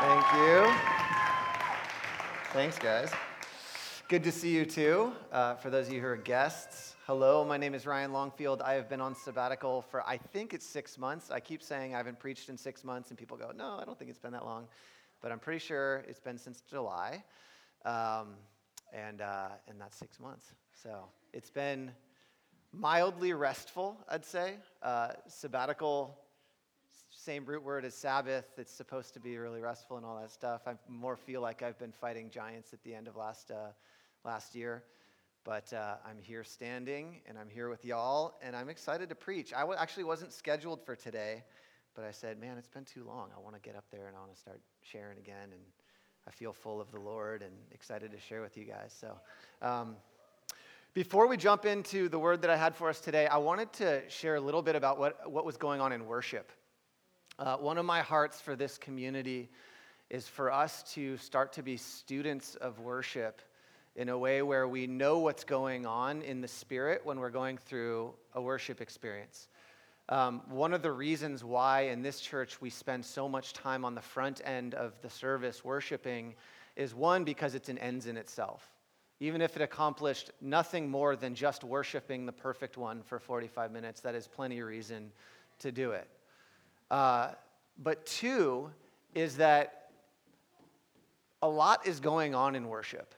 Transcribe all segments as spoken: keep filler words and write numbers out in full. Thank you. Thanks, guys. Good to see you, too. Uh, for those of you who are guests, hello, my name is Ryan Longfield. I have been on sabbatical for, I think it's six months. I keep saying I haven't preached in six months, and people go, no, I don't think it's been that long. But I'm pretty sure it's been since July, um, and, uh, and that's six months. So it's been mildly restful, I'd say. Uh, sabbatical, same root word as Sabbath. It's supposed to be really restful and all that stuff. I more feel like I've been fighting giants at the end of last uh, last year. But uh, I'm here standing, and I'm here with y'all, and I'm excited to preach. I w- actually wasn't scheduled for today, but I said, man, it's been too long. I want to get up there, and I want to start sharing again. And I feel full of the Lord and excited to share with you guys. So um, before we jump into the word that I had for us today, I wanted to share a little bit about what, what was going on in worship. Uh, one of my hearts for this community is for us to start to be students of worship in a way where we know what's going on in the spirit when we're going through a worship experience. Um, one of the reasons why in this church we spend so much time on the front end of the service worshiping is, one, because it's an ends in itself. Even if it accomplished nothing more than just worshiping the perfect one for forty-five minutes, that is plenty of reason to do it. Uh, but two is that a lot is going on in worship.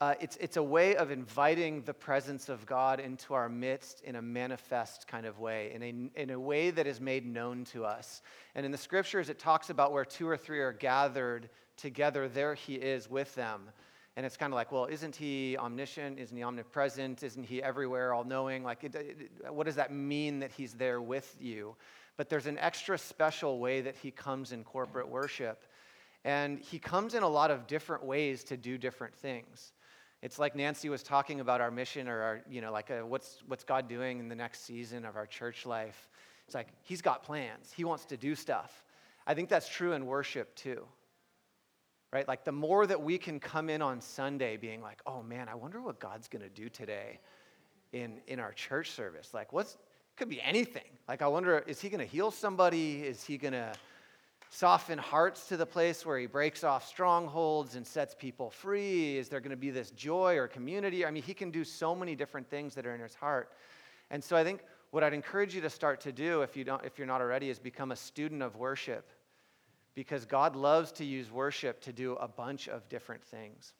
Uh, it's it's a way of inviting the presence of God into our midst in a manifest kind of way, in a in a way that is made known to us. And in the scriptures, it talks about where two or three are gathered together, there he is with them. And it's kind of like, well, isn't he omniscient? Isn't he omnipresent? Isn't he everywhere, all-knowing? Like, it, it, what does that mean that he's there with you? But there's an extra special way that he comes in corporate worship. And he comes in a lot of different ways to do different things. It's like Nancy was talking about our mission, or our, you know, like a, what's what's God doing in the next season of our church life. It's like, he's got plans. He wants to do stuff. I think that's true in worship too, right? Like the more that we can come in on Sunday being like, oh man, I wonder what God's going to do today in, in our church service. Like what's, could be anything. Like I wonder, is he going to heal somebody? Is he going to soften hearts to the place where he breaks off strongholds and sets people free? Is there going to be this joy or community? I mean, he can do so many different things that are in his heart. And so I think what I'd encourage you to start to do, if you don't, if you're not already, is become a student of worship, because God loves to use worship to do a bunch of different things.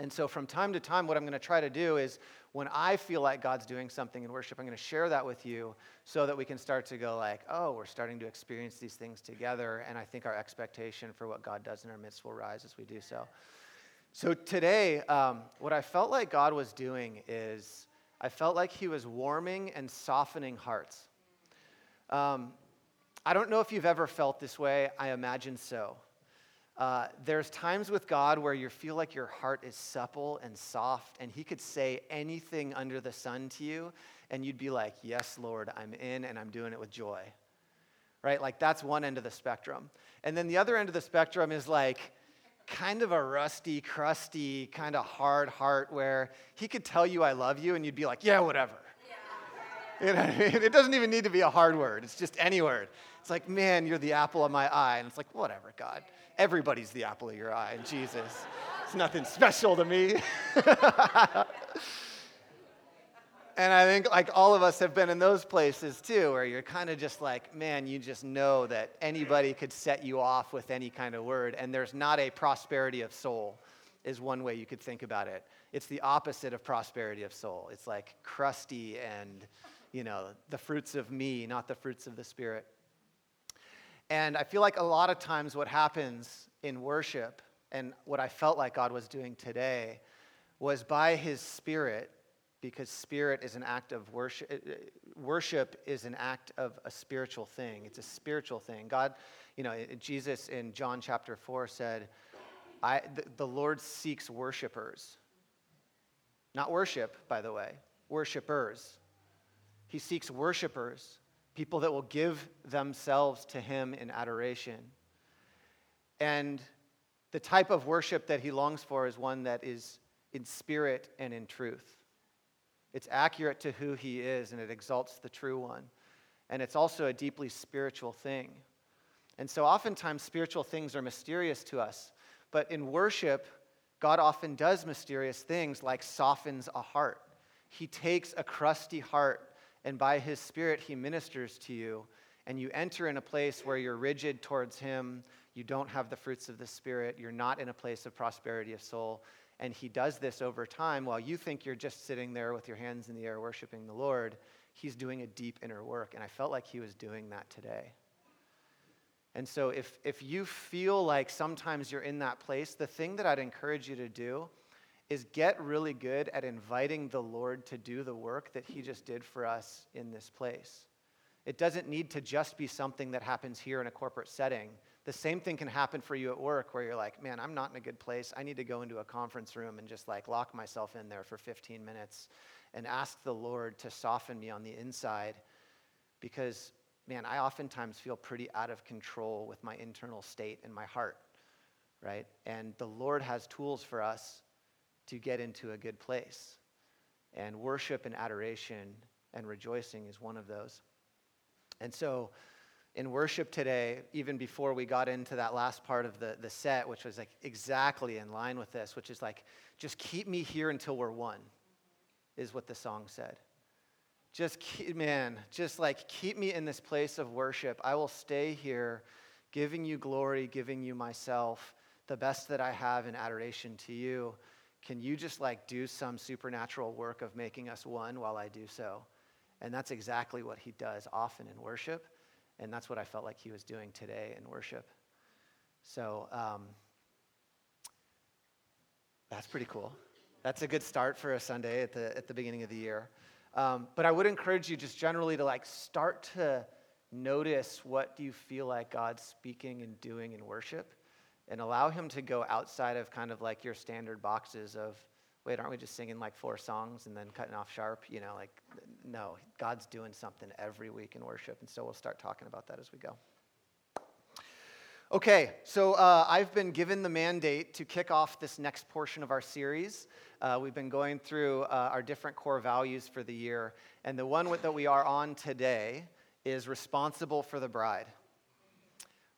And so from time to time, what I'm going to try to do is when I feel like God's doing something in worship, I'm going to share that with you so that we can start to go like, oh, we're starting to experience these things together. And I think our expectation for what God does in our midst will rise as we do so. So today, um, what I felt like God was doing is I felt like he was warming and softening hearts. Um, I don't know if you've ever felt this way. I imagine so. Uh, there's times with God where you feel like your heart is supple and soft, and he could say anything under the sun to you, and you'd be like, yes, Lord, I'm in, and I'm doing it with joy, right? Like, that's one end of the spectrum. And then the other end of the spectrum is like kind of a rusty, crusty, kind of hard heart where he could tell you I love you, and you'd be like, yeah, whatever. You know what I mean? It doesn't even need to be a hard word. It's just any word. It's like, man, you're the apple of my eye. And it's like, whatever, God. Everybody's the apple of your eye in Jesus. It's nothing special to me. And I think like all of us have been in those places too, where you're kind of just like, man, you just know that anybody could set you off with any kind of word. And there's not a prosperity of soul is one way you could think about it. It's the opposite of prosperity of soul. It's like crusty and, you know, the fruits of me, not the fruits of the Spirit. And I feel like a lot of times what happens in worship, and what I felt like God was doing today, was by his Spirit, because Spirit is an act of worship. Worship is an act of a spiritual thing. It's a spiritual thing. God, you know, Jesus in John chapter four said, I, the, the Lord seeks worshipers. Not worship, by the way, worshipers. He seeks worshipers. People that will give themselves to him in adoration. And the type of worship that he longs for is one that is in spirit and in truth. It's accurate to who he is, and it exalts the true one. and it's also a deeply spiritual thing. And so oftentimes spiritual things are mysterious to us, but in worship, God often does mysterious things like softens a heart. He takes a crusty heart, and by his Spirit, he ministers to you, and you enter in a place where you're rigid towards him, you don't have the fruits of the Spirit, you're not in a place of prosperity of soul, and he does this over time while you think you're just sitting there with your hands in the air worshiping the Lord. He's doing a deep inner work, and I felt like he was doing that today. And so if if you feel like sometimes you're in that place, the thing that I'd encourage you to do is get really good at inviting the Lord to do the work that he just did for us in this place. It doesn't need to just be something that happens here in a corporate setting. The same thing can happen for you at work where you're like, man, I'm not in a good place. I need to go into a conference room and just like lock myself in there for fifteen minutes and ask the Lord to soften me on the inside, because man, I oftentimes feel pretty out of control with my internal state and my heart, right? And the Lord has tools for us to get into a good place. And worship and adoration and rejoicing is one of those. And so in worship today, even before we got into that last part of the, the set, which was like exactly in line with this, which is like, just keep me here until we're one, is what the song said. Just keep, man, just like keep me in this place of worship. I will stay here giving you glory, giving you myself, the best that I have in adoration to you. Can you just like do some supernatural work of making us one while I do so? And that's exactly what he does often in worship. And that's what I felt like he was doing today in worship. So um, that's pretty cool. That's a good start for a Sunday at the at the beginning of the year. Um, but I would encourage you just generally to like start to notice what do you feel like God's speaking and doing in worship, and allow him to go outside of kind of like your standard boxes of, wait, aren't we just singing like four songs and then cutting off sharp? You know, like, no, God's doing something every week in worship. And so we'll start talking about that as we go. Okay, so uh, I've been given the mandate to kick off this next portion of our series. Uh, we've been going through uh, our different core values for the year. And the one that we are on today is responsible for the bride.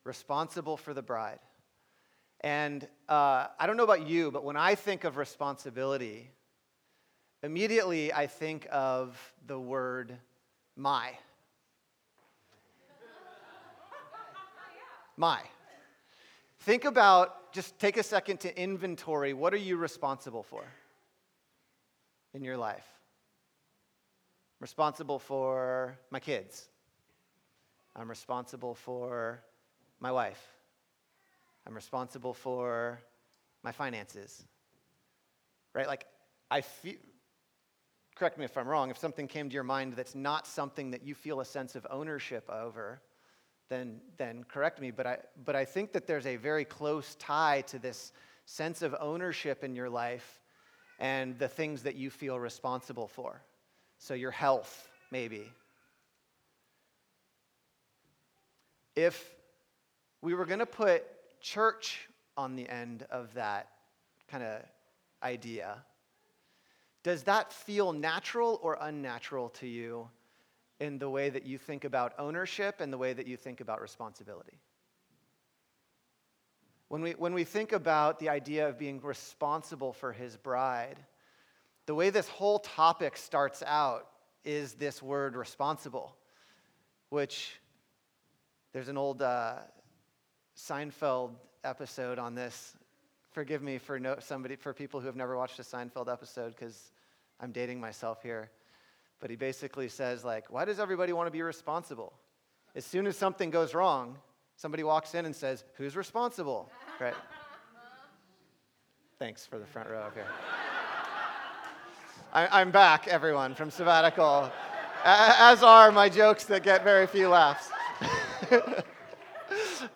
Responsible for the bride. And uh, I don't know about you, but when I think of responsibility, immediately I think of the word my. My. Think about, just take a second to inventory, what are you responsible for in your life? Responsible for my kids. I'm responsible for my wife. I'm responsible for my finances, right? Like, I feel, correct me if I'm wrong, if something came to your mind that's not something that you feel a sense of ownership over, then then correct me, but I but I think that there's a very close tie to this sense of ownership in your life and the things that you feel responsible for. So your health, maybe. If we were going to put church on the end of that kind of idea, does that feel natural or unnatural to you in the way that you think about ownership and the way that you think about responsibility? When we when we think about the idea of being responsible for his bride, the way this whole topic starts out is this word responsible, which there's an old uh, Seinfeld episode on this. Forgive me for no, somebody for people who have never watched a Seinfeld episode, because I'm dating myself here. But he basically says, like, why does everybody want to be responsible? As soon as something goes wrong, somebody walks in and says, who's responsible? Right? Thanks for the front row up here. I, I'm back, everyone, from sabbatical, as are my jokes that get very few laughs.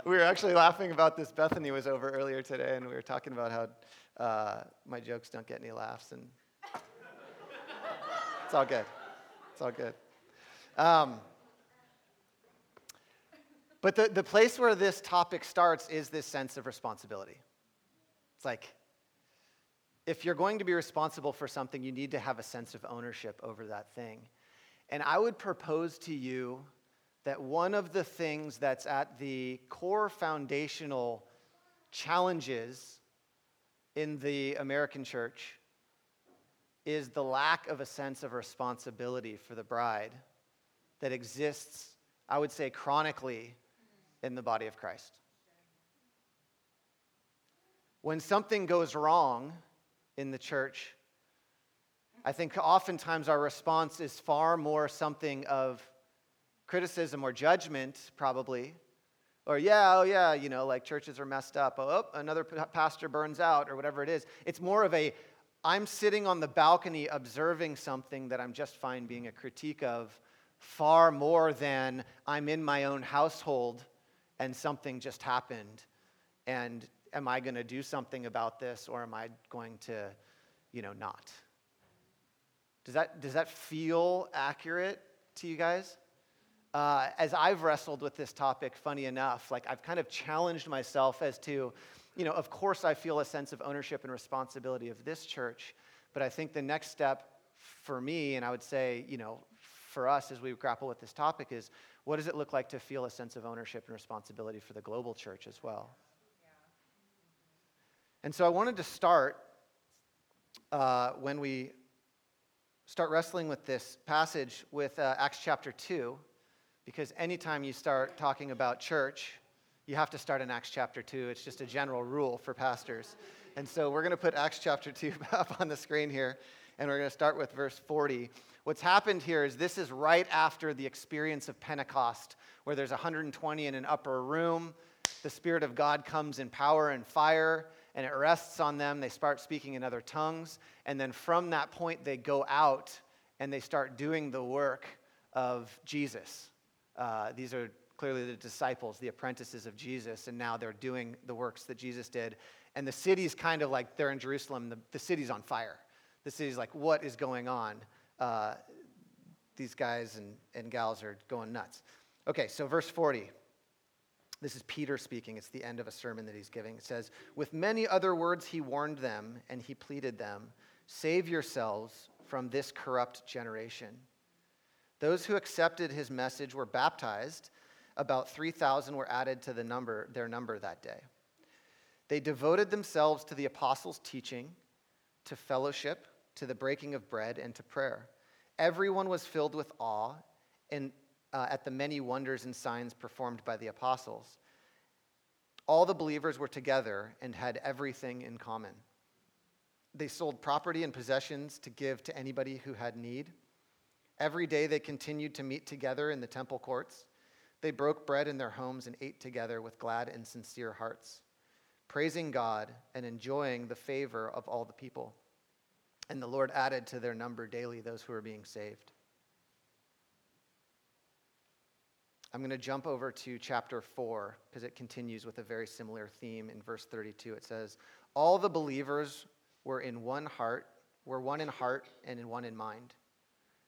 We were actually laughing about this. Bethany was over earlier today, and we were talking about how uh, my jokes don't get any laughs, and it's all good. It's all good. Um, but the, the place where this topic starts is this sense of responsibility. It's like, if you're going to be responsible for something, you need to have a sense of ownership over that thing. And I would propose to you that one of the things that's at the core foundational challenges in the American church is the lack of a sense of responsibility for the bride that exists, I would say, chronically in the body of Christ. When something goes wrong in the church, I think oftentimes our response is far more something of criticism or judgment, probably, or yeah, oh yeah, you know, like churches are messed up, oh, oh another pastor burns out, or whatever it is. It's more of a, I'm sitting on the balcony observing something that I'm just fine being a critique of, far more than I'm in my own household and something just happened, and am I going to do something about this, or am I going to, you know, not? Does that, does that feel accurate to you guys? Uh, as I've wrestled with this topic, funny enough, like I've kind of challenged myself as to, you know, of course I feel a sense of ownership and responsibility of this church, but I think the next step for me, and I would say, you know, for us as we grapple with this topic is, what does it look like to feel a sense of ownership and responsibility for the global church as well? Yeah. And so I wanted to start uh, when we start wrestling with this passage with uh, Acts chapter two. Because anytime you start talking about church, you have to start in Acts chapter two. It's just a general rule for pastors. And so we're going to put Acts chapter two up on the screen here, and we're going to start with verse forty. What's happened here is this is right after the experience of Pentecost, where there's one hundred twenty in an upper room. The Spirit of God comes in power and fire, and it rests on them. They start speaking in other tongues. And then from that point, they go out, and they start doing the work of Jesus. Uh, these are clearly the disciples, the apprentices of Jesus, and now they're doing the works that Jesus did. And the city's kind of like, they're in Jerusalem, the, the city's on fire. The city's like, what is going on? Uh, these guys and, and gals are going nuts. Okay, so verse forty. This is Peter speaking. It's the end of a sermon that he's giving. It says, with many other words he warned them, and he pleaded them, save yourselves from this corrupt generation. Those who accepted his message were baptized. About three thousand were added to the number, their number that day. They devoted themselves to the apostles' teaching, to fellowship, to the breaking of bread, and to prayer. Everyone was filled with awe and, uh, at the many wonders and signs performed by the apostles. All the believers were together and had everything in common. They sold property and possessions to give to anybody who had need. Every day they continued to meet together in the temple courts. They broke bread in their homes and ate together with glad and sincere hearts, praising God and enjoying the favor of all the people. And the Lord added to their number daily those who were being saved. I'm going to jump over to chapter four because it continues with a very similar theme in verse thirty-two. It says, all the believers were in one heart, were one in heart and in one in mind.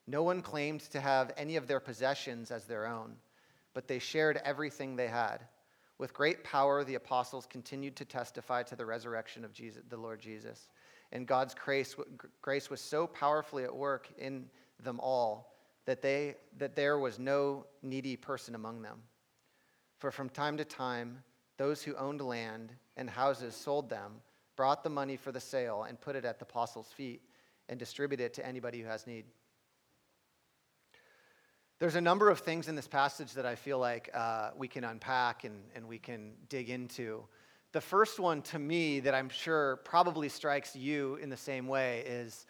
No one claimed to have any of their possessions as their own, but they shared everything they had. With great power, the apostles continued to testify to the resurrection of Jesus, the Lord Jesus. And God's grace, grace was so powerfully at work in them all that they that there was no needy person among them. For from time to time, those who owned land and houses sold them, brought the money for the sale, and put it at the apostles' feet, and distributed it to anybody who has need. There's a number of things in this passage that I feel like uh, we can unpack and, and we can dig into. The first one to me that I'm sure probably strikes you in the same way is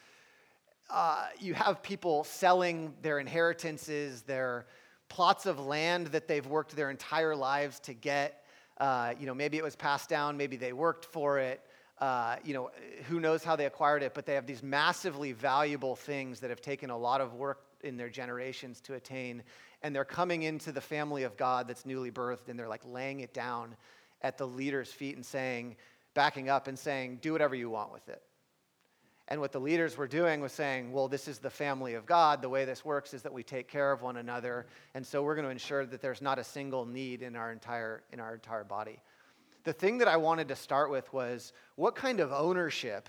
uh, you have people selling their inheritances, their plots of land that they've worked their entire lives to get. Uh, you know, maybe it was passed down, maybe they worked for it. Uh, you know, who knows how they acquired it, but they have these massively valuable things that have taken a lot of work in their generations to attain, and they're coming into the family of God that's newly birthed, and they're like laying it down at the leader's feet and saying, backing up and saying, do whatever you want with it. And what the leaders were doing was saying, well, this is the family of God. The way this works is that we take care of one another, and so we're going to ensure that there's not a single need in our entire in our entire body. The thing that I wanted to start with was, what kind of ownership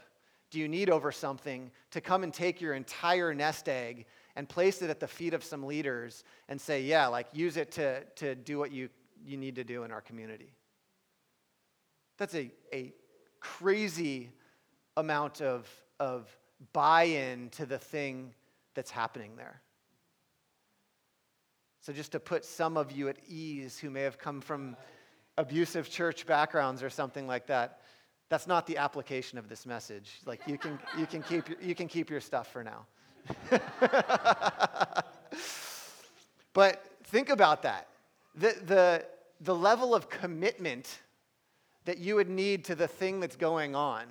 do you need over something to come and take your entire nest egg and place it at the feet of some leaders and say, yeah, like use it to, to do what you, you need to do in our community. That's a, a crazy amount of, of buy-in to the thing that's happening there. So just to put some of you at ease who may have come from abusive church backgrounds or something like that, that's not the application of this message. Like you can you can keep you can keep your stuff for now. But think about that. The the the level of commitment that you would need to the thing that's going on,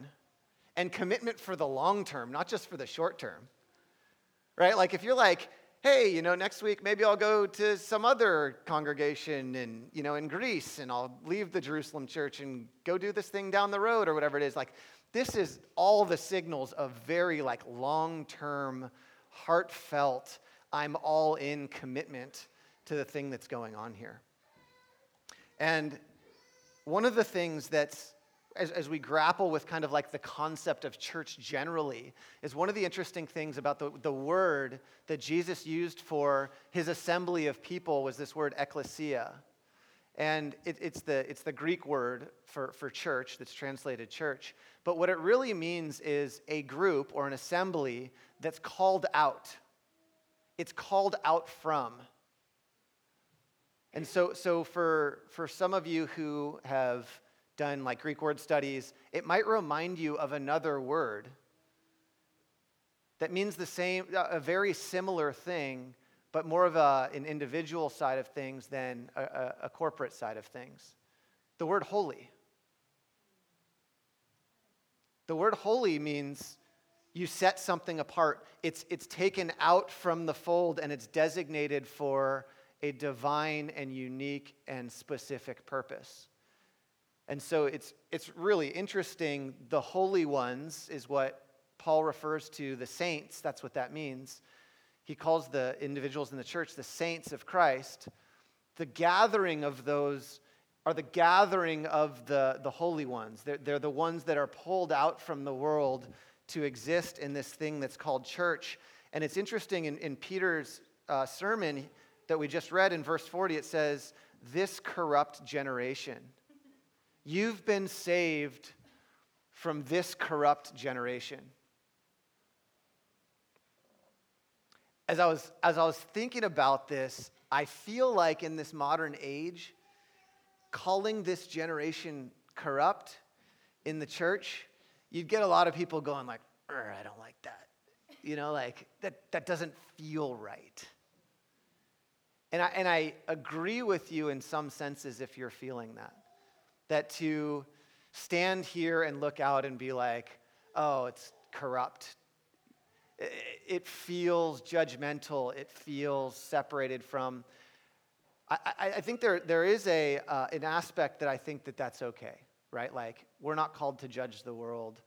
and commitment for the long term, not just for the short term. Right? Like if you're like, hey, you know, next week maybe I'll go to some other congregation in, you know, in Greece, and I'll leave the Jerusalem church and go do this thing down the road or whatever it is. Like, this is all the signals of very, like, long-term, heartfelt, I'm all in commitment to the thing that's going on here. And one of the things that's, as, as we grapple with kind of like the concept of church generally, is one of the interesting things about the, the word that Jesus used for his assembly of people was this word ekklesia. And it, it's the it's the Greek word for, for church that's translated church. But what it really means is a group or an assembly that's called out. It's called out from. And so so for for some of you who have done like Greek word studies, it might remind you of another word that means the same, a very similar thing, but more of a, an individual side of things than a, a, a corporate side of things. The word holy. The word holy means you set something apart. It's, it's taken out from the fold and it's designated for a divine and unique and specific purpose. And so it's it's really interesting. The holy ones is what Paul refers to, the saints. That's what that means. He calls the individuals in the church the saints of Christ. The gathering of those are the gathering of the, the holy ones. They're, they're the ones that are pulled out from the world to exist in this thing that's called church. And it's interesting, in, in Peter's uh, sermon that we just read in verse forty, it says, "This corrupt generation." You've been saved from this corrupt generation. As I was as I was thinking about this, I feel like in this modern age, calling this generation corrupt in the church, you'd get a lot of people going like, I don't like that. You know, like that that doesn't feel right. And I and I agree with you in some senses if you're feeling that. That to stand here and look out and be like, oh, it's corrupt. It feels judgmental. It feels separated from. I, I, I think there there is a uh, an aspect that I think that that's okay, right? Like, we're not called to judge the world.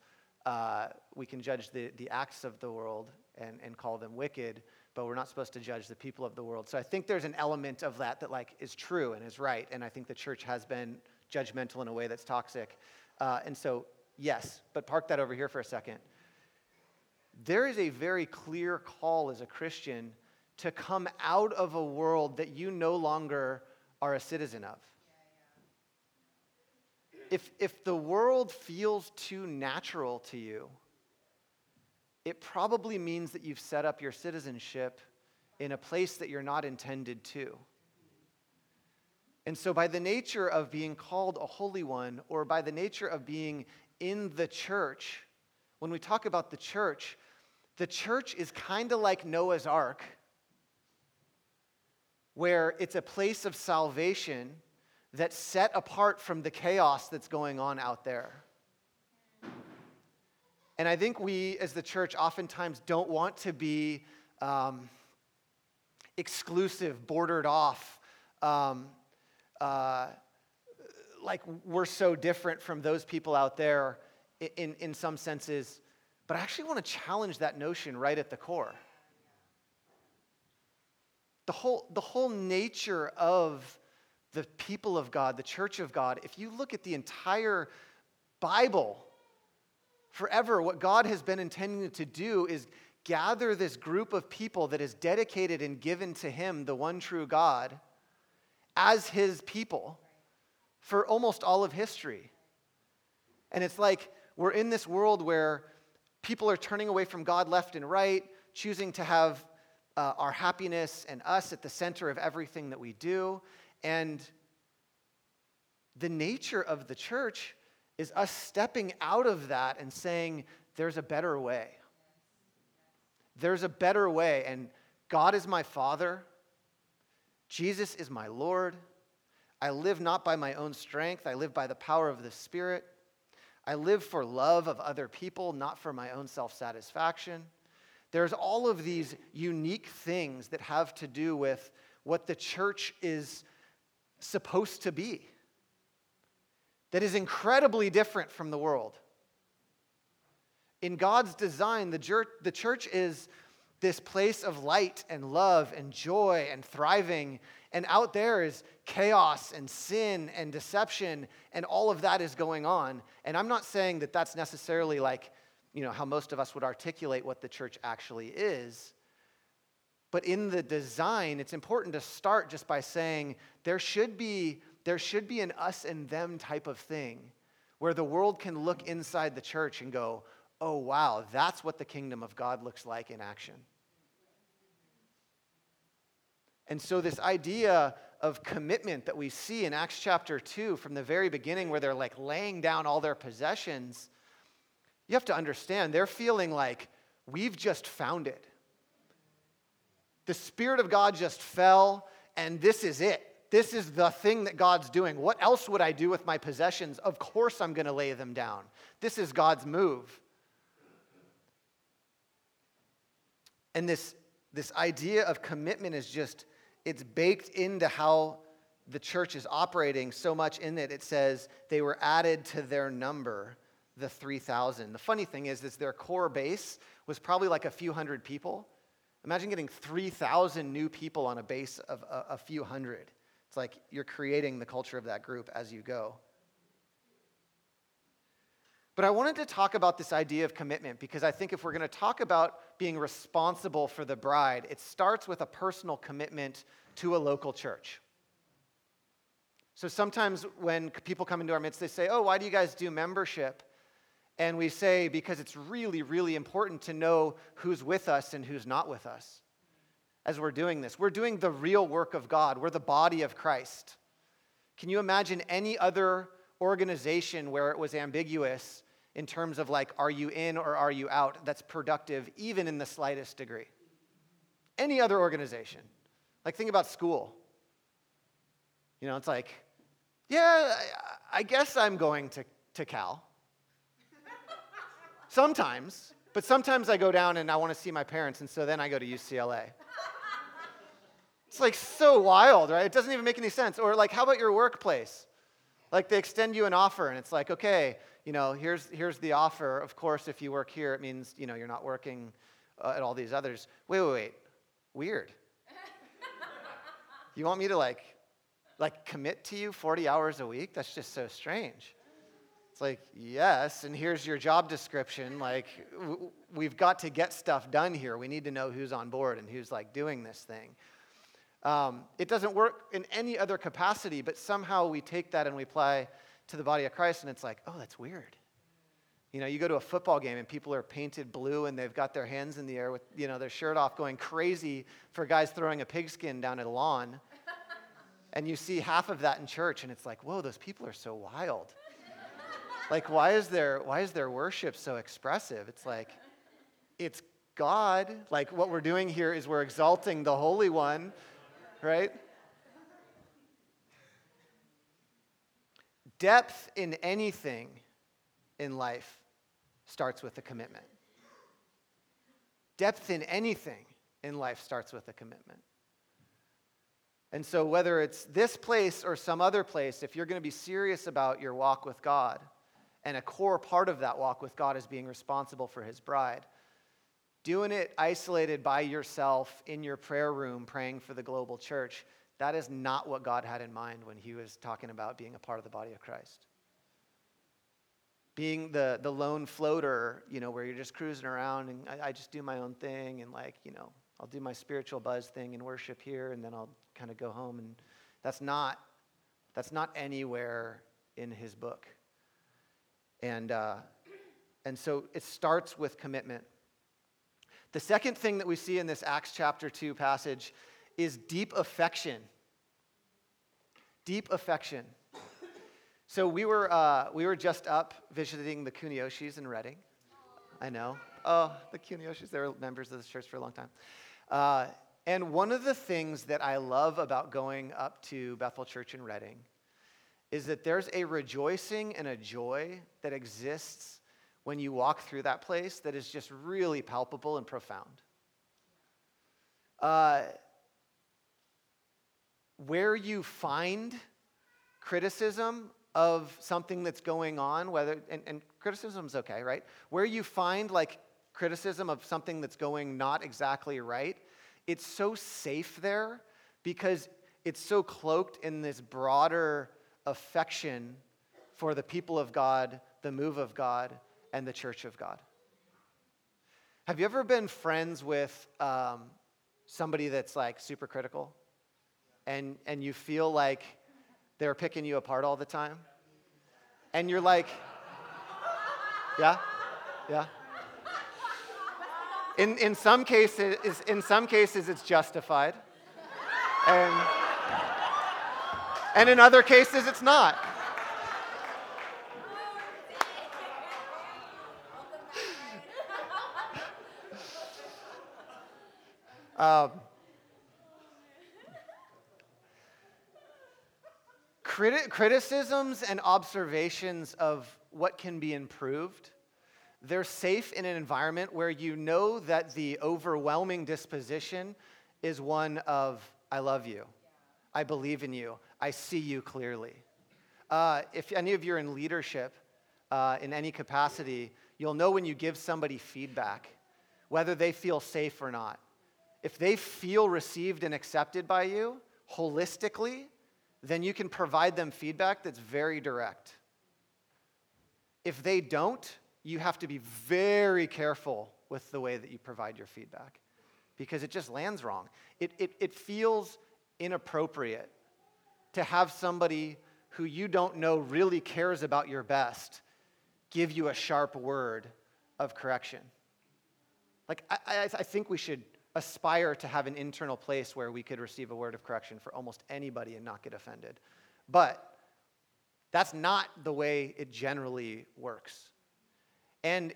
Uh, we can judge the, the acts of the world and, and call them wicked, but we're not supposed to judge the people of the world. So I think there's an element of that that, like, is true and is right, and I think the church has been judgmental in a way that's toxic. Uh, and so, yes, but park that over here for a second. There is a very clear call as a Christian to come out of a world that you no longer are a citizen of. If, if the world feels too natural to you, it probably means that you've set up your citizenship in a place that you're not intended to. And so by the nature of being called a holy one, or by the nature of being in the church, when we talk about the church, the church is kind of like Noah's Ark, where it's a place of salvation that's set apart from the chaos that's going on out there. And I think we, as the church, oftentimes don't want to be um, exclusive, bordered off, um, Uh, like we're so different from those people out there in, in some senses. But I actually want to challenge that notion right at the core. The whole, the whole nature of the people of God, the church of God, if you look at the entire Bible, forever what God has been intending to do is gather this group of people that is dedicated and given to him, the one true God, as his people for almost all of history. And it's like we're in this world where people are turning away from God left and right, choosing to have uh, our happiness and us at the center of everything that we do. And the nature of the church is us stepping out of that and saying, there's a better way. There's a better way, and God is my Father. Jesus is my Lord. I live not by my own strength. I live by the power of the Spirit. I live for love of other people, not for my own self-satisfaction. There's all of these unique things that have to do with what the church is supposed to be that is incredibly different from the world. In God's design, the church, the church is this place of light and love and joy and thriving, and out there is chaos and sin and deception, and all of that is going on. And I'm not saying that that's necessarily like, you know, how most of us would articulate what the church actually is, but in the design, it's important to start just by saying there should be there should be an us and them type of thing where the world can look inside the church and go, oh, wow, that's what the kingdom of God looks like in action. And so this idea of commitment that we see in Acts chapter two from the very beginning, where they're like laying down all their possessions, you have to understand they're feeling like we've just found it. The Spirit of God just fell, and this is it. This is the thing that God's doing. What else would I do with my possessions? Of course I'm going to lay them down. This is God's move. And this, this idea of commitment is just, it's baked into how the church is operating so much in it. It says they were added to their number, the three thousand. The funny thing is, is their core base was probably like a few hundred people. Imagine getting three thousand new people on a base of a, a few hundred. It's like you're creating the culture of that group as you go. But I wanted to talk about this idea of commitment because I think if we're going to talk about being responsible for the bride, it starts with a personal commitment to a local church. So sometimes when people come into our midst, they say, oh, why do you guys do membership? And we say, because it's really, really important to know who's with us and who's not with us as we're doing this. We're doing the real work of God. We're the body of Christ. Can you imagine any other organization where it was ambiguous in terms of like, are you in or are you out? That's productive even in the slightest degree. Any other organization. Like think about school. You know, it's like, yeah, I guess I'm going to, to Cal. Sometimes, but sometimes I go down and I want to see my parents, and so then I go to U C L A. It's like so wild, right? It doesn't even make any sense. Or like, how about your workplace? Like they extend you an offer, and it's like, okay, you know, here's here's the offer. Of course, if you work here, it means, you know, you're not working uh, at all these others. Wait, wait, wait. Weird. You want me to like, like commit to you forty hours a week? That's just so strange. It's like, yes, and here's your job description. Like, w- we've got to get stuff done here. We need to know who's on board and who's like doing this thing. Um, it doesn't work in any other capacity, but somehow we take that and we apply to the body of Christ, and it's like, oh, that's weird. You know, you go to a football game and people are painted blue and they've got their hands in the air with, you know, their shirt off going crazy for guys throwing a pigskin down a lawn. And you see half of that in church, and it's like, whoa, those people are so wild. Like, why is their why is their worship so expressive? It's like, it's God. Like, what we're doing here is we're exalting the Holy One. Right? Depth in anything in life starts with a commitment. Depth in anything in life starts with a commitment. And so whether it's this place or some other place, if you're going to be serious about your walk with God, and a core part of that walk with God is being responsible for his bride, doing it isolated by yourself in your prayer room praying for the global church, that is not what God had in mind when he was talking about being a part of the body of Christ. being the the lone floater, you know, where you're just cruising around and I, I just do my own thing and like, you know, I'll do my spiritual buzz thing and worship here and then I'll kind of go home. And that's not, that's not anywhere in his book. And uh, and so it starts with commitment. The second thing that we see in this Acts chapter two passage is deep affection. Deep affection. So we were uh, we were just up visiting the Kuniyoshi's in Redding. I know. Oh, the Kuniyoshi's, they were members of this church for a long time. Uh, and one of the things that I love about going up to Bethel Church in Redding is that there's a rejoicing and a joy that exists when you walk through that place that is just really palpable and profound. Uh, where you find criticism of something that's going on, whether and, and criticism's okay, right? Where you find like criticism of something that's going not exactly right, it's so safe there because it's so cloaked in this broader affection for the people of God, the move of God, and the church of God. Have you ever been friends with um, somebody that's like super critical, and and you feel like they're picking you apart all the time? And you're like, yeah, yeah. In in some cases, in some cases it's justified. And, and in other cases it's not. Um, Criticisms and observations of what can be improved, they're safe in an environment where you know that the overwhelming disposition is one of, I love you, I believe in you, I see you clearly. Uh, if any of you are in leadership uh, in any capacity, you'll know when you give somebody feedback, whether they feel safe or not. If they feel received and accepted by you holistically, then you can provide them feedback that's very direct. If they don't, you have to be very careful with the way that you provide your feedback because it just lands wrong. It, it, it feels inappropriate to have somebody who you don't know really cares about your best give you a sharp word of correction. Like, I, I, I think we should aspire to have an internal place where we could receive a word of correction for almost anybody and not get offended. But that's not the way it generally works. And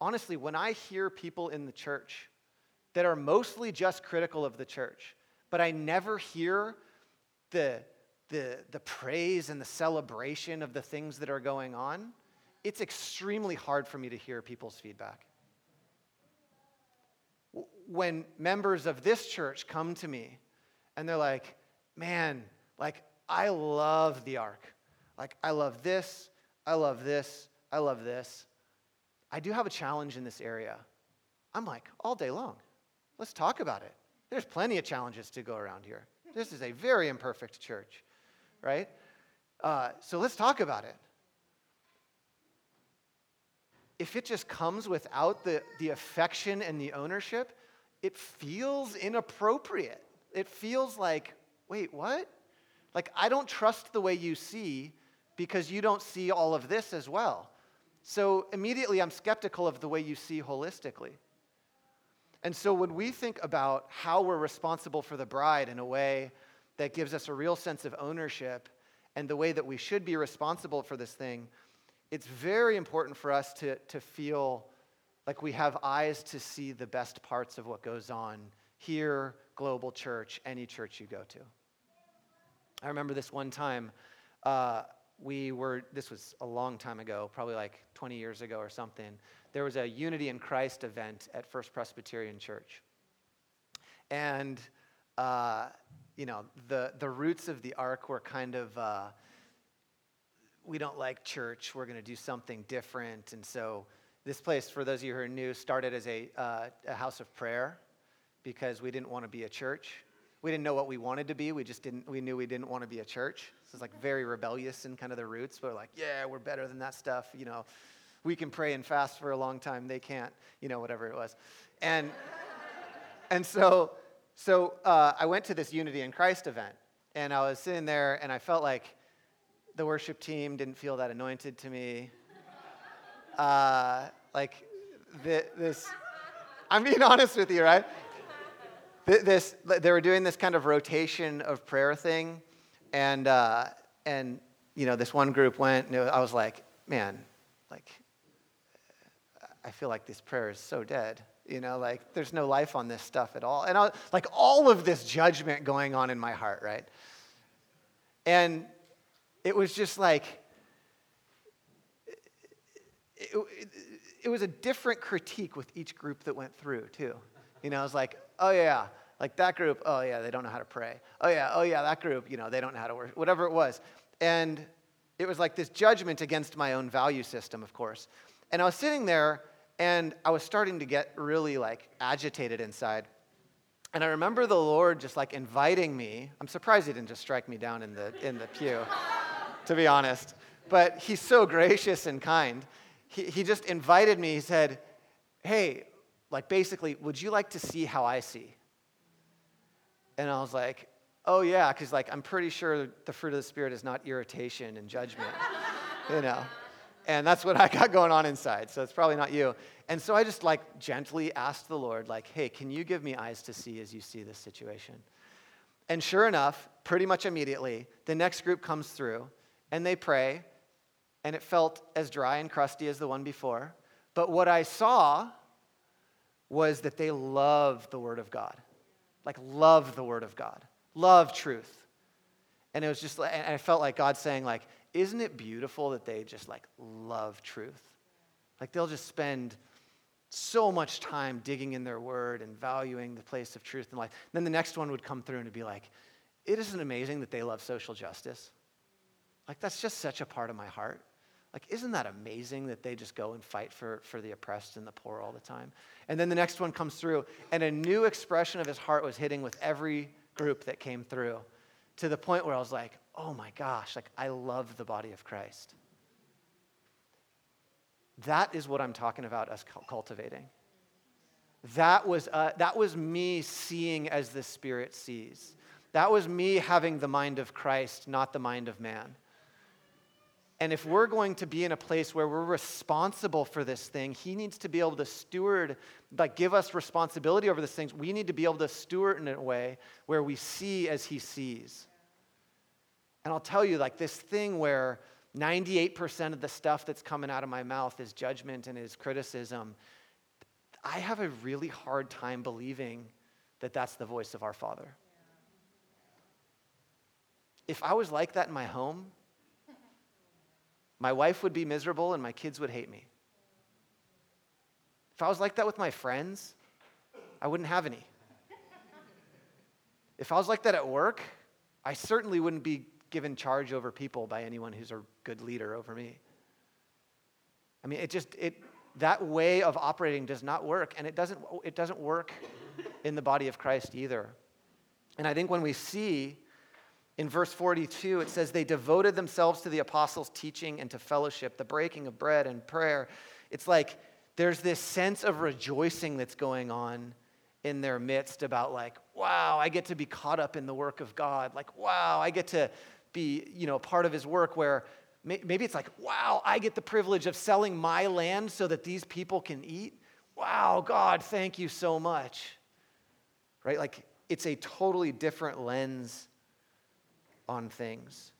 honestly, when I hear people in the church that are mostly just critical of the church, but I never hear the the, the praise and the celebration of the things that are going on, it's extremely hard for me to hear people's feedback. When members of this church come to me and they're like, man, like, I love the Ark. Like, I love this, I love this, I love this. I do have a challenge in this area. I'm like, all day long, let's talk about it. There's plenty of challenges to go around here. This is a very imperfect church, right? Uh, so let's talk about it. If it just comes without the, the affection and the ownership, it feels inappropriate. It feels like, wait, what? Like, I don't trust the way you see because you don't see all of this as well. So immediately I'm skeptical of the way you see holistically. And so when we think about how we're responsible for the bride in a way that gives us a real sense of ownership and the way that we should be responsible for this thing, it's very important for us to, to feel like we have eyes to see the best parts of what goes on here, global church, any church you go to. I remember this one time, uh, we were, this was a long time ago, probably like twenty years ago or something, there was a Unity in Christ event at First Presbyterian Church. And, uh, you know, the, the roots of the Ark were kind of... Uh, we don't like church, we're going to do something different. And so this place, for those of you who are new, started as a, uh, a house of prayer because we didn't want to be a church. We didn't know what we wanted to be. We just didn't, we knew we didn't want to be a church. So it's like very rebellious in kind of their roots, but like, yeah, we're better than that stuff, you know. We can pray and fast for a long time. They can't, you know, whatever it was. And and so so uh, I went to this Unity in Christ event, and I was sitting there, and I felt like the worship team didn't feel that anointed to me. Uh, like the, this, I'm being honest with you, right? This they were doing this kind of rotation of prayer thing, and uh, and you know this one group went, and it, I was like, man, like I feel like this prayer is so dead. You know, like there's no life on this stuff at all, and I, like all of this judgment going on in my heart, right? And it was just like it, it, it was a different critique with each group that went through too. You know, I was like, oh yeah. Like that group, oh yeah, they don't know how to pray. Oh yeah, oh yeah, that group, you know, they don't know how to worship, whatever it was. And it was like this judgment against my own value system, of course. And I was sitting there, and I was starting to get really like agitated inside. And I remember the Lord just like inviting me. I'm surprised he didn't just strike me down in the in the pew, to be honest. But he's so gracious and kind. He he just invited me. He said, hey, like basically, would you like to see how I see? And I was like, oh yeah, because like I'm pretty sure the fruit of the Spirit is not irritation and judgment, you know. And that's what I got going on inside, so it's probably not you. And so I just like gently asked the Lord, like, hey, can you give me eyes to see as you see this situation? And sure enough, pretty much immediately, the next group comes through, and they pray, and it felt as dry and crusty as the one before. But what I saw was that they love the Word of God. Like, love the Word of God. Love truth. And it was just, and I felt like God saying, like, isn't it beautiful that they just, like, love truth? Like, they'll just spend so much time digging in their Word and valuing the place of truth in life. And then the next one would come through and it'd be like, it isn't amazing that they love social justice? Like, that's just such a part of my heart. Like, isn't that amazing that they just go and fight for, for the oppressed and the poor all the time? And then the next one comes through, and a new expression of his heart was hitting with every group that came through, to the point where I was like, oh my gosh, like I love the body of Christ. That is what I'm talking about us cultivating. That was uh, that was me seeing as the Spirit sees. That was me having the mind of Christ, not the mind of man. And if we're going to be in a place where we're responsible for this thing, he needs to be able to steward, like give us responsibility over these things. We need to be able to steward in a way where we see as he sees. And I'll tell you, like this thing where ninety-eight percent of the stuff that's coming out of my mouth is judgment and is criticism, I have a really hard time believing that that's the voice of our Father. If I was like that in my home, my wife would be miserable and my kids would hate me. If I was like that with my friends, I wouldn't have any. If I was like that at work, I certainly wouldn't be given charge over people by anyone who's a good leader over me. I mean, it just, it that way of operating does not work, and it doesn't it doesn't work in the body of Christ either. And I think when we see in verse forty-two, it says, they devoted themselves to the apostles' teaching and to fellowship, the breaking of bread and prayer. It's like there's this sense of rejoicing that's going on in their midst about like, wow, I get to be caught up in the work of God. Like, wow, I get to be, you know, part of his work, where may- maybe it's like, wow, I get the privilege of selling my land so that these people can eat. Wow, God, thank you so much. Right? Like, it's a totally different lens on things.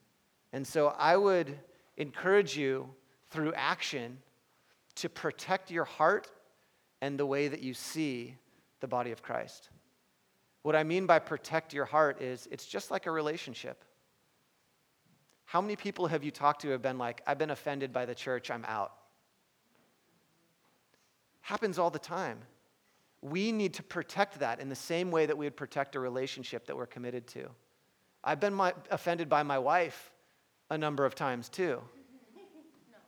And so I would encourage you through action to protect your heart and the way that you see the body of Christ. What I mean by protect your heart is it's just like a relationship. How many people have you talked to have been like, I've been offended by the church, I'm out? Happens all the time. We need to protect that in the same way that we would protect a relationship that we're committed to. I've been my, offended by my wife a number of times too. No.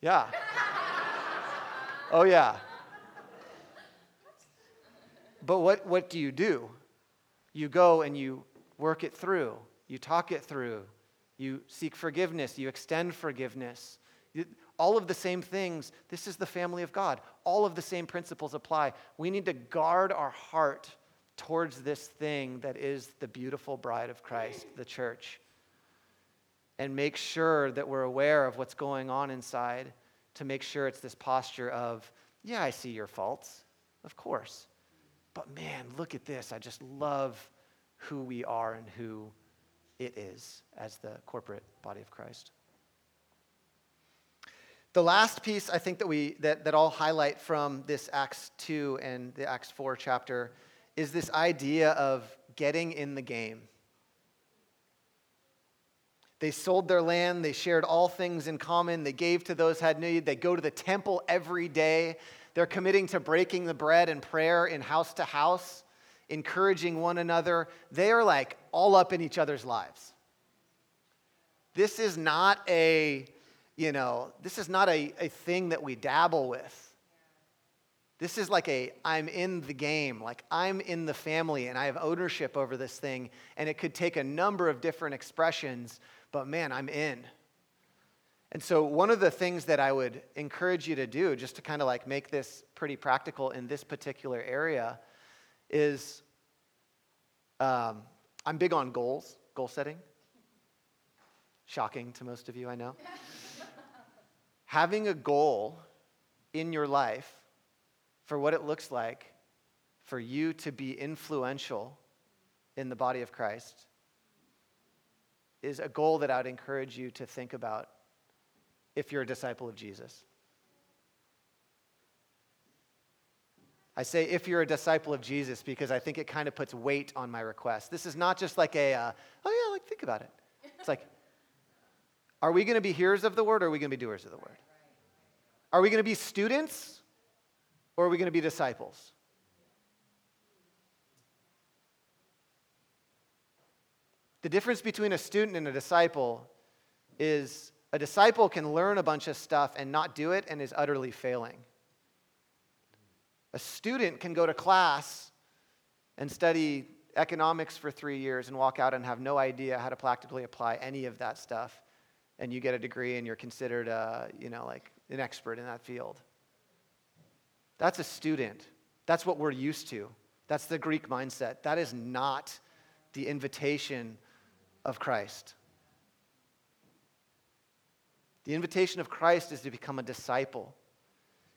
Yeah. Oh yeah. But what, what do you do? You go and you work it through. You talk it through. You seek forgiveness. You extend forgiveness. All of the same things. This is the family of God. All of the same principles apply. We need to guard our heart towards this thing that is the beautiful bride of Christ, the church, and make sure that we're aware of what's going on inside to make sure it's this posture of, yeah, I see your faults, of course, but man, look at this. I just love who we are and who it is as the corporate body of Christ. The last piece I think that we that, that I'll highlight from this Acts two and the Acts four chapter is this idea of getting in the game. They sold their land, they shared all things in common, they gave to those who had need, they go to the temple every day, they're committing to breaking the bread and prayer in house to house, encouraging one another. They are like all up in each other's lives. This is not a... You know, this is not a, a thing that we dabble with. This is like a, I'm in the game, like I'm in the family and I have ownership over this thing. And it could take a number of different expressions, but man, I'm in. And so one of the things that I would encourage you to do, just to kind of like make this pretty practical in this particular area, is um, I'm big on goals, goal setting. Shocking to most of you, I know. Having a goal in your life for what it looks like for you to be influential in the body of Christ is a goal that I would encourage you to think about if you're a disciple of Jesus. I say if you're a disciple of Jesus because I think it kind of puts weight on my request. This is not just like a, uh, oh yeah, like think about it. It's like, are we going to be hearers of the word or are we going to be doers of the word? Are we going to be students or are we going to be disciples? The difference between a student and a disciple is a disciple can learn a bunch of stuff and not do it and is utterly failing. A student can go to class and study economics for three years and walk out and have no idea how to practically apply any of that stuff. And you get a degree and you're considered, uh, you know, like an expert in that field. That's a student. That's what we're used to. That's the Greek mindset. That is not the invitation of Christ. The invitation of Christ is to become a disciple.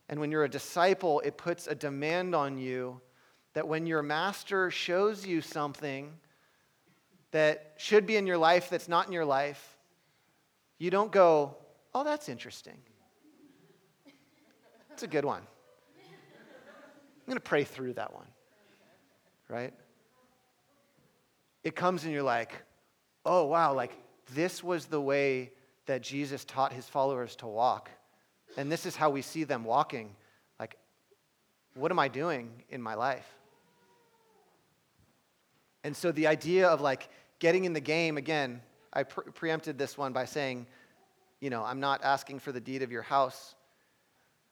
And when you're a disciple, it puts a demand on you that when your master shows you something that should be in your life that's not in your life, you don't go, oh, that's interesting. That's a good one. I'm going to pray through that one, right? It comes and you're like, oh, wow, like this was the way that Jesus taught his followers to walk. And this is how we see them walking. Like, what am I doing in my life? And so the idea of like getting in the game again, I pre- preempted this one by saying, you know, I'm not asking for the deed of your house,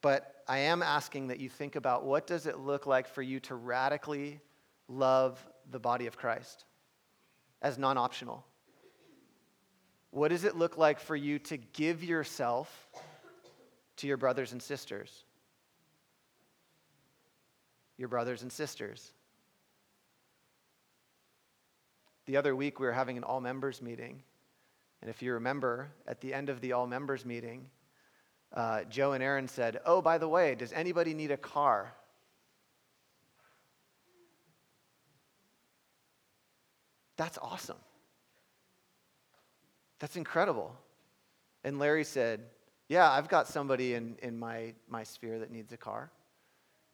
but I am asking that you think about what does it look like for you to radically love the body of Christ as non-optional? What does it look like for you to give yourself to your brothers and sisters? Your brothers and sisters. The other week, we were having an all-members meeting. And if you remember, at the end of the all-members meeting, uh, Joe and Aaron said, oh, by the way, does anybody need a car? That's awesome. That's incredible. And Larry said, yeah, I've got somebody in, in my, my sphere that needs a car.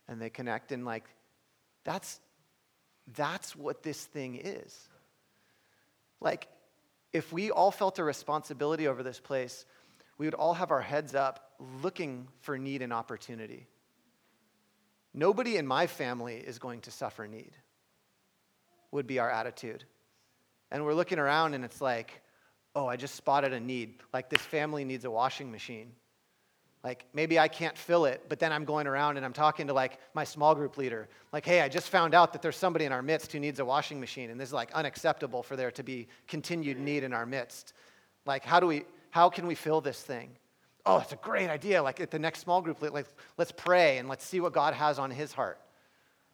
And they connect, and like, that's that's what this thing is. Like, if we all felt a responsibility over this place, we would all have our heads up looking for need and opportunity. Nobody in my family is going to suffer need, would be our attitude. And we're looking around and it's like, oh, I just spotted a need. Like, this family needs a washing machine. Like, maybe I can't fill it, but then I'm going around and I'm talking to, like, my small group leader. Like, hey, I just found out that there's somebody in our midst who needs a washing machine, and this is, like, unacceptable for there to be continued need in our midst. Like, how do we, how can we fill this thing? Oh, that's a great idea. Like, at the next small group, like, let's pray and let's see what God has on his heart.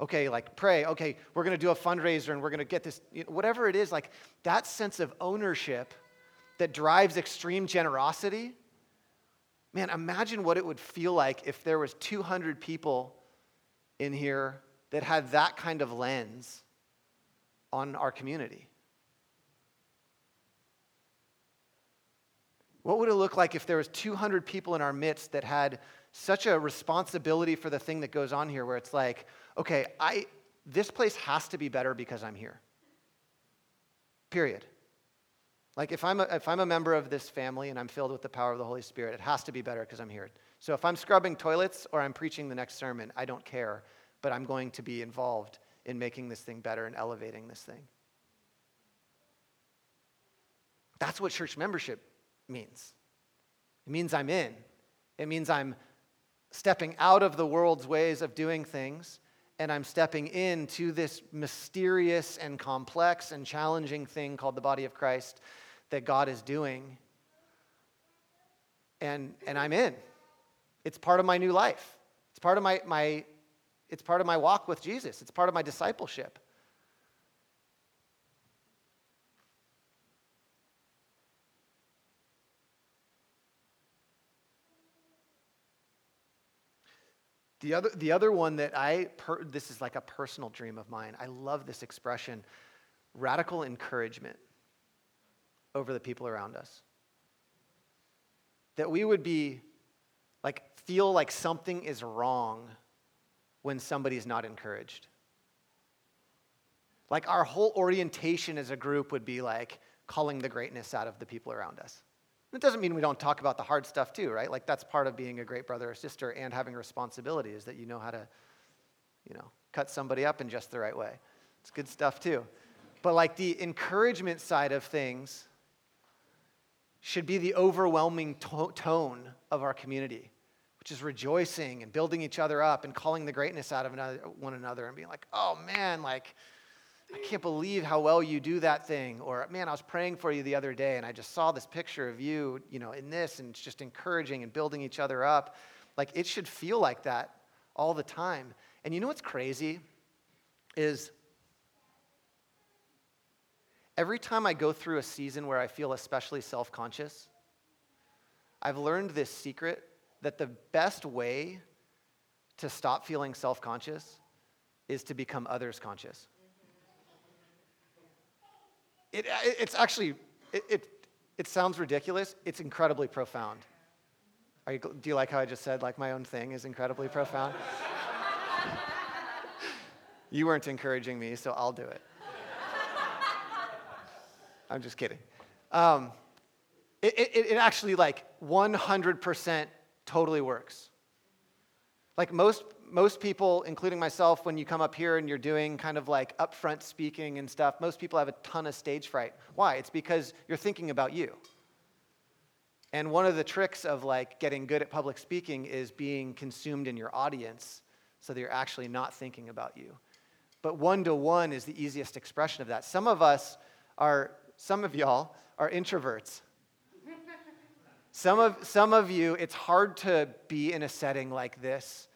Okay, like, pray. Okay, we're going to do a fundraiser and we're going to get this, you know, whatever it is. Like, that sense of ownership that drives extreme generosity. Man, imagine what it would feel like if there was two hundred people in here that had that kind of lens on our community. What would it look like if there was two hundred people in our midst that had such a responsibility for the thing that goes on here, where it's like, okay, I this place has to be better because I'm here. Period. Like, if I'm a, if I'm a member of this family and I'm filled with the power of the Holy Spirit, it has to be better because I'm here. So if I'm scrubbing toilets or I'm preaching the next sermon, I don't care, but I'm going to be involved in making this thing better and elevating this thing. That's what church membership means. It means I'm in. It means I'm stepping out of the world's ways of doing things, and I'm stepping into this mysterious and complex and challenging thing called the body of Christ that God is doing. And and I'm in. It's part of my new life. It's part of my, my it's part of my walk with Jesus. It's part of my discipleship. The other the other one that I, per, this is like a personal dream of mine. I love this expression, radical encouragement over the people around us. That we would be, like, feel like something is wrong when somebody's not encouraged. Like, our whole orientation as a group would be like calling the greatness out of the people around us. It doesn't mean we don't talk about the hard stuff too, right? Like, that's part of being a great brother or sister and having responsibility, is that you know how to, you know, cut somebody up in just the right way. It's good stuff too. But, like, the encouragement side of things should be the overwhelming to- tone of our community, which is rejoicing and building each other up and calling the greatness out of another, one another and being like, oh man, like, I can't believe how well you do that thing. Or, man, I was praying for you the other day and I just saw this picture of you, you know, in this, and it's just encouraging and building each other up. Like, it should feel like that all the time. And you know what's crazy is every time I go through a season where I feel especially self-conscious, I've learned this secret that the best way to stop feeling self-conscious is to become others conscious. It, it's actually, it, it it sounds ridiculous. It's incredibly profound. Are you, do you like how I just said, like, my own thing is incredibly profound? You weren't encouraging me, so I'll do it. I'm just kidding. Um, it, it, it actually, like, one hundred percent totally works. Like, most Most people, including myself, when you come up here and you're doing kind of like upfront speaking and stuff, most people have a ton of stage fright. Why? It's because you're thinking about you. And one of the tricks of, like, getting good at public speaking is being consumed in your audience so that you're actually not thinking about you. But one-to-one is the easiest expression of that. Some of us are, some of y'all are introverts. Some of, some of you, it's hard to be in a setting like this.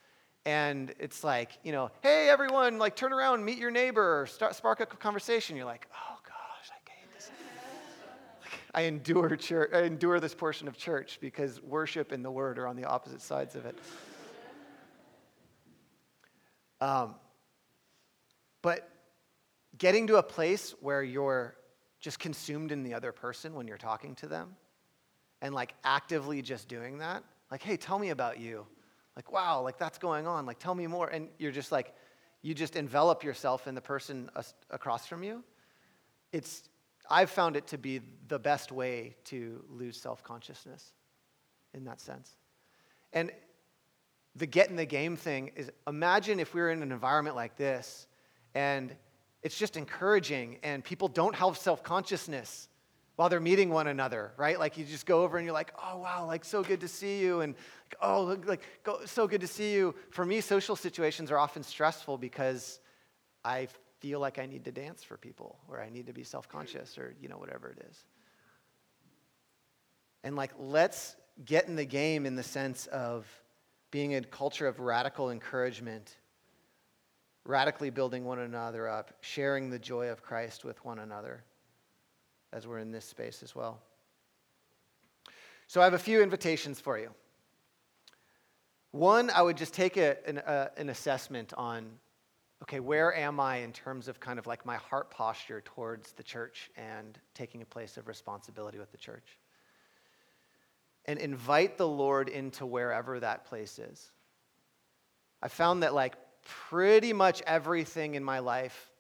And it's like, you know, hey, everyone, like, turn around, meet your neighbor, or start, spark a conversation. You're like, oh, gosh, I hate this. Like, I endure church, I endure this portion of church because worship and the word are on the opposite sides of it. Um, but getting to a place where you're just consumed in the other person when you're talking to them and, like, actively just doing that, like, hey, tell me about you. Like, wow, like, that's going on. Like, tell me more. And you're just like, you just envelop yourself in the person across from you. It's, I've found it to be the best way to lose self-consciousness in that sense. And the get in the game thing is, imagine if we were in an environment like this and it's just encouraging and people don't have self-consciousness while they're meeting one another, right? Like, you just go over and you're like, oh, wow, like, so good to see you. And, like, oh, like, go, so good to see you. For me, social situations are often stressful because I feel like I need to dance for people, or I need to be self-conscious, or, you know, whatever it is. And like, let's get in the game in the sense of being a culture of radical encouragement, radically building one another up, sharing the joy of Christ with one another as we're in this space as well. So I have a few invitations for you. One, I would just take a, an, uh, an assessment on, okay, where am I in terms of kind of like my heart posture towards the church and taking a place of responsibility with the church? And invite the Lord into wherever that place is. I found that like pretty much everything in my life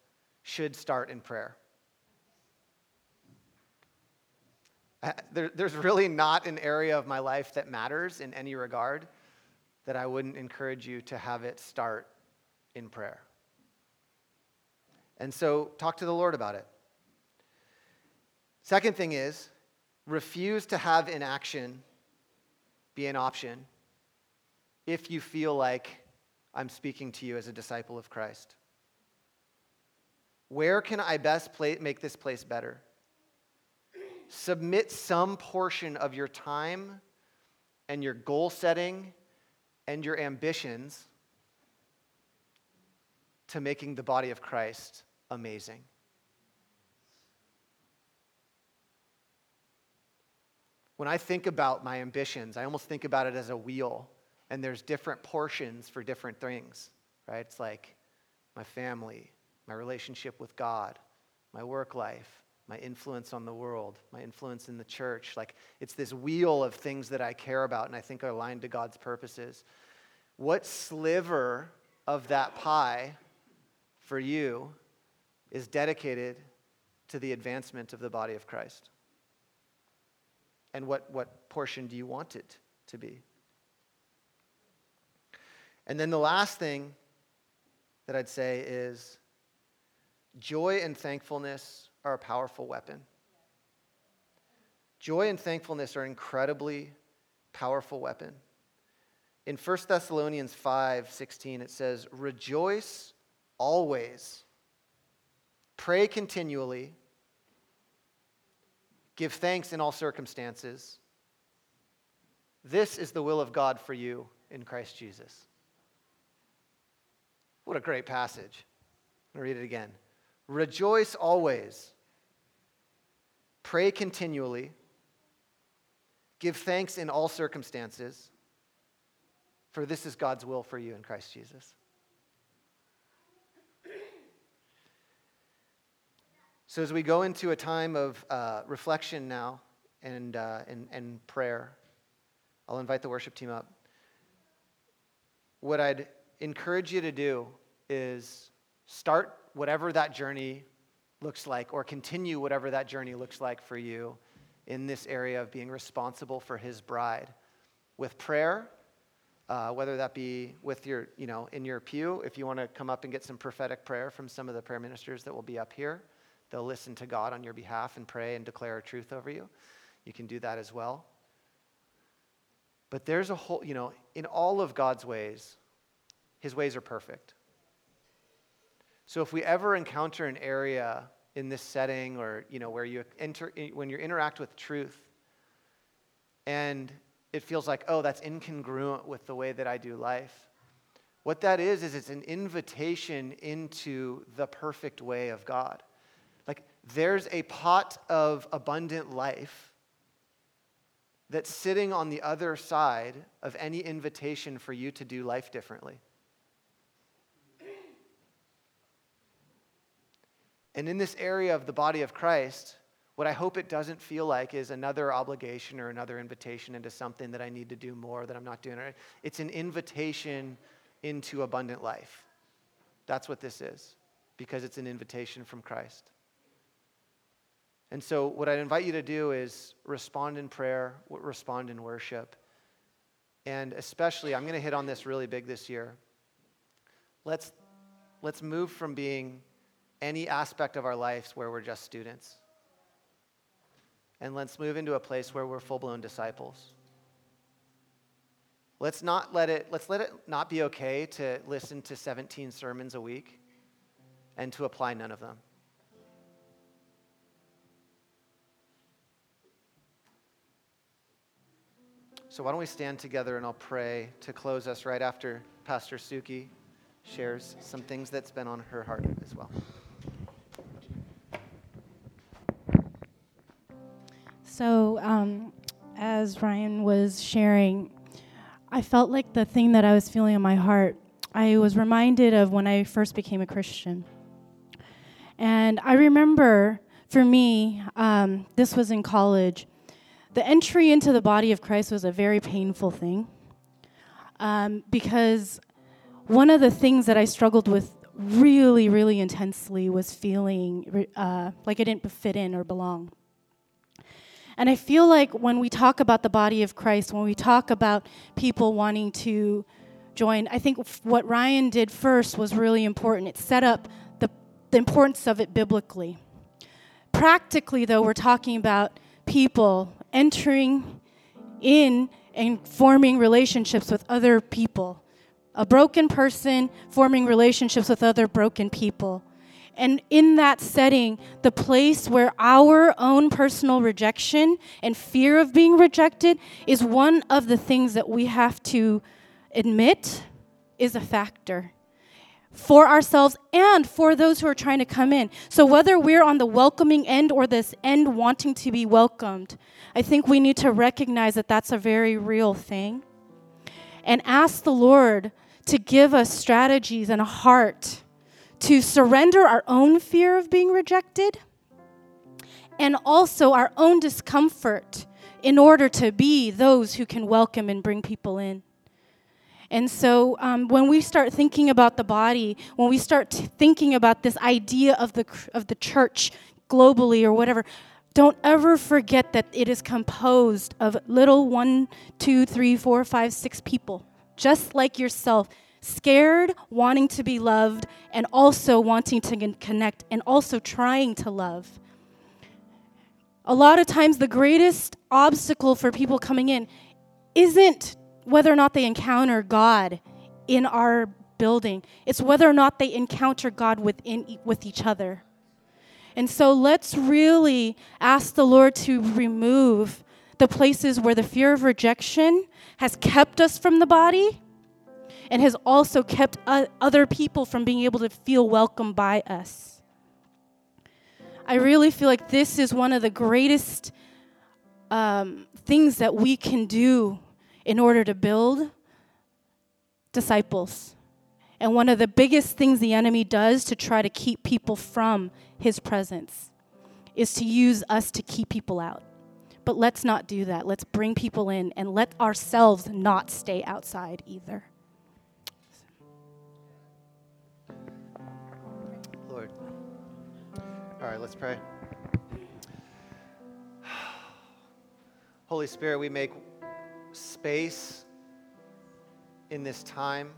should start in prayer. I, there, there's really not an area of my life that matters in any regard that I wouldn't encourage you to have it start in prayer. And so talk to the Lord about it. Second thing is, refuse to have inaction be an option if you feel like I'm speaking to you as a disciple of Christ. Where can I best play, make this place better? Submit some portion of your time and your goal setting and your ambitions to making the body of Christ amazing. When I think about my ambitions, I almost think about it as a wheel, and there's different portions for different things, right? It's like my family, my relationship with God, my work life, my influence on the world, my influence in the church. Like, it's this wheel of things that I care about and I think are aligned to God's purposes. What sliver of that pie for you is dedicated to the advancement of the body of Christ? And what, what portion do you want it to be? And then the last thing that I'd say is joy and thankfulness are a powerful weapon. Joy and thankfulness are an incredibly powerful weapon. In First Thessalonians five sixteen, it says, "Rejoice always, pray continually, give thanks in all circumstances. This is the will of God for you in Christ Jesus." What a great passage. I'm going to read it again. Rejoice always. Pray continually. Give thanks in all circumstances, for this is God's will for you in Christ Jesus. So as we go into a time of uh, reflection now and, uh, and, and prayer, I'll invite the worship team up. What I'd encourage you to do is start whatever that journey looks like, or continue whatever that journey looks like for you in this area of being responsible for his bride with prayer, uh, whether that be with your, you know, in your pew, if you want to come up and get some prophetic prayer from some of the prayer ministers that will be up here. They'll listen to God on your behalf and pray and declare a truth over you. You can do that as well. But there's a whole, you know, in all of God's ways, his ways are perfect. So if we ever encounter an area in this setting or, you know, where you enter, when you interact with truth and it feels like, oh, that's incongruent with the way that I do life, what that is, is it's an invitation into the perfect way of God. Like, there's a pot of abundant life that's sitting on the other side of any invitation for you to do life differently. And in this area of the body of Christ, what I hope it doesn't feel like is another obligation or another invitation into something that I need to do more that I'm not doing. It's an invitation into abundant life. That's what this is, because it's an invitation from Christ. And so what I'd invite you to do is respond in prayer, respond in worship. And especially, I'm going to hit on this really big this year. Let's, let's move from being any aspect of our lives where we're just students. And let's move into a place where we're full-blown disciples. Let's not let it, let's let it not be okay to listen to seventeen sermons a week and to apply none of them. So why don't we stand together and I'll pray to close us right after Pastor Suki shares some things that's been on her heart as well. So um, as Ryan was sharing, I felt like the thing that I was feeling in my heart, I was reminded of when I first became a Christian. And I remember, for me, um, this was in college. The entry into the body of Christ was a very painful thing um, because one of the things that I struggled with really, really intensely was feeling uh, like I didn't fit in or belong. And I feel like when we talk about the body of Christ, when we talk about people wanting to join, I think f- what Ryan did first was really important. It set up the, the importance of it biblically. Practically, though, we're talking about people entering in and forming relationships with other people. A broken person forming relationships with other broken people. And in that setting, the place where our own personal rejection and fear of being rejected is one of the things that we have to admit is a factor for ourselves and for those who are trying to come in. So whether we're on the welcoming end or this end wanting to be welcomed, I think we need to recognize that that's a very real thing and ask the Lord to give us strategies and a heart to surrender our own fear of being rejected and also our own discomfort in order to be those who can welcome and bring people in. And so um, when we start thinking about the body, when we start t- thinking about this idea of the of the church globally or whatever, don't ever forget that it is composed of little one, two, three, four, five, six people, just like yourself. Scared, wanting to be loved, and also wanting to connect, and also trying to love. A lot of times the greatest obstacle for people coming in isn't whether or not they encounter God in our building. It's whether or not they encounter God within with each other. And so let's really ask the Lord to remove the places where the fear of rejection has kept us from the body and has also kept other people from being able to feel welcome by us. I really feel like this is one of the greatest um, things that we can do in order to build disciples. And one of the biggest things the enemy does to try to keep people from his presence is to use us to keep people out. But let's not do that. Let's bring people in and let ourselves not stay outside either. All right, let's pray. Holy Spirit, we make space in this time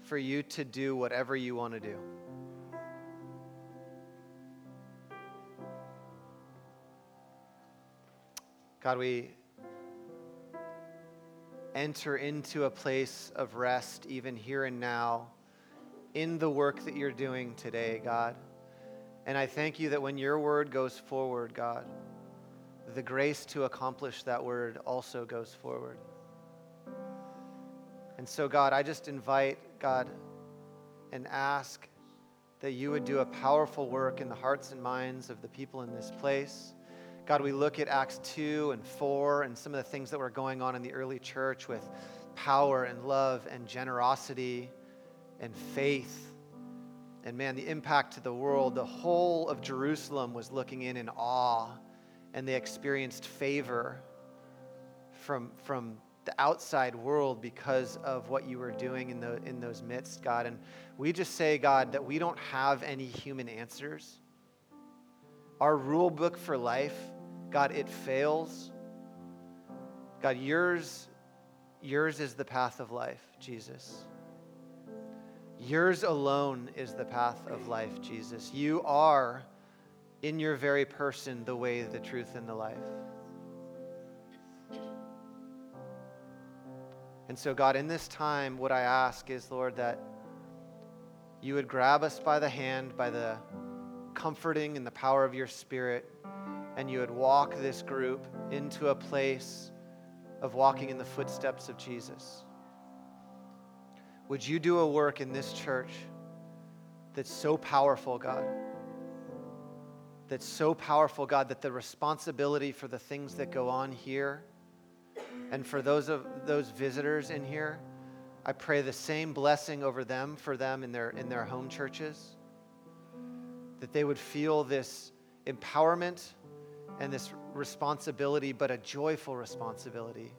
for you to do whatever you want to do. God, we enter into a place of rest even here and now in the work that you're doing today, God. And I thank you that when your word goes forward, God, the grace to accomplish that word also goes forward. And so, God, I just invite, God, and ask that you would do a powerful work in the hearts and minds of the people in this place. God, we look at Acts two and four and some of the things that were going on in the early church with power and love and generosity and faith. And man, the impact to the world, the whole of Jerusalem was looking in in awe, and they experienced favor from, from the outside world because of what you were doing in, the, in those midst, God. And we just say, God, that we don't have any human answers. Our rule book for life, God, it fails. God, yours, yours is the path of life, Jesus. Yours alone is the path of life, Jesus. You are, in your very person, the way, the truth, and the life. And so, God, in this time, what I ask is, Lord, that you would grab us by the hand, by the comforting and the power of your Spirit, and you would walk this group into a place of walking in the footsteps of Jesus. Would you do a work in this church that's so powerful, God, that's so powerful, God, that the responsibility for the things that go on here and for those of those visitors in here, I pray the same blessing over them, for them in their in their home churches, that they would feel this empowerment and this responsibility, but a joyful responsibility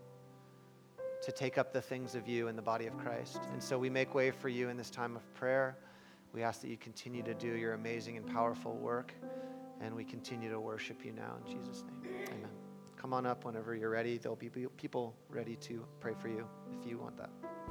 to take up the things of you in the body of Christ. And so we make way for you in this time of prayer. We ask that you continue to do your amazing and powerful work, and we continue to worship you now in Jesus' name. Amen. Come on up whenever you're ready. There'll be people ready to pray for you if you want that.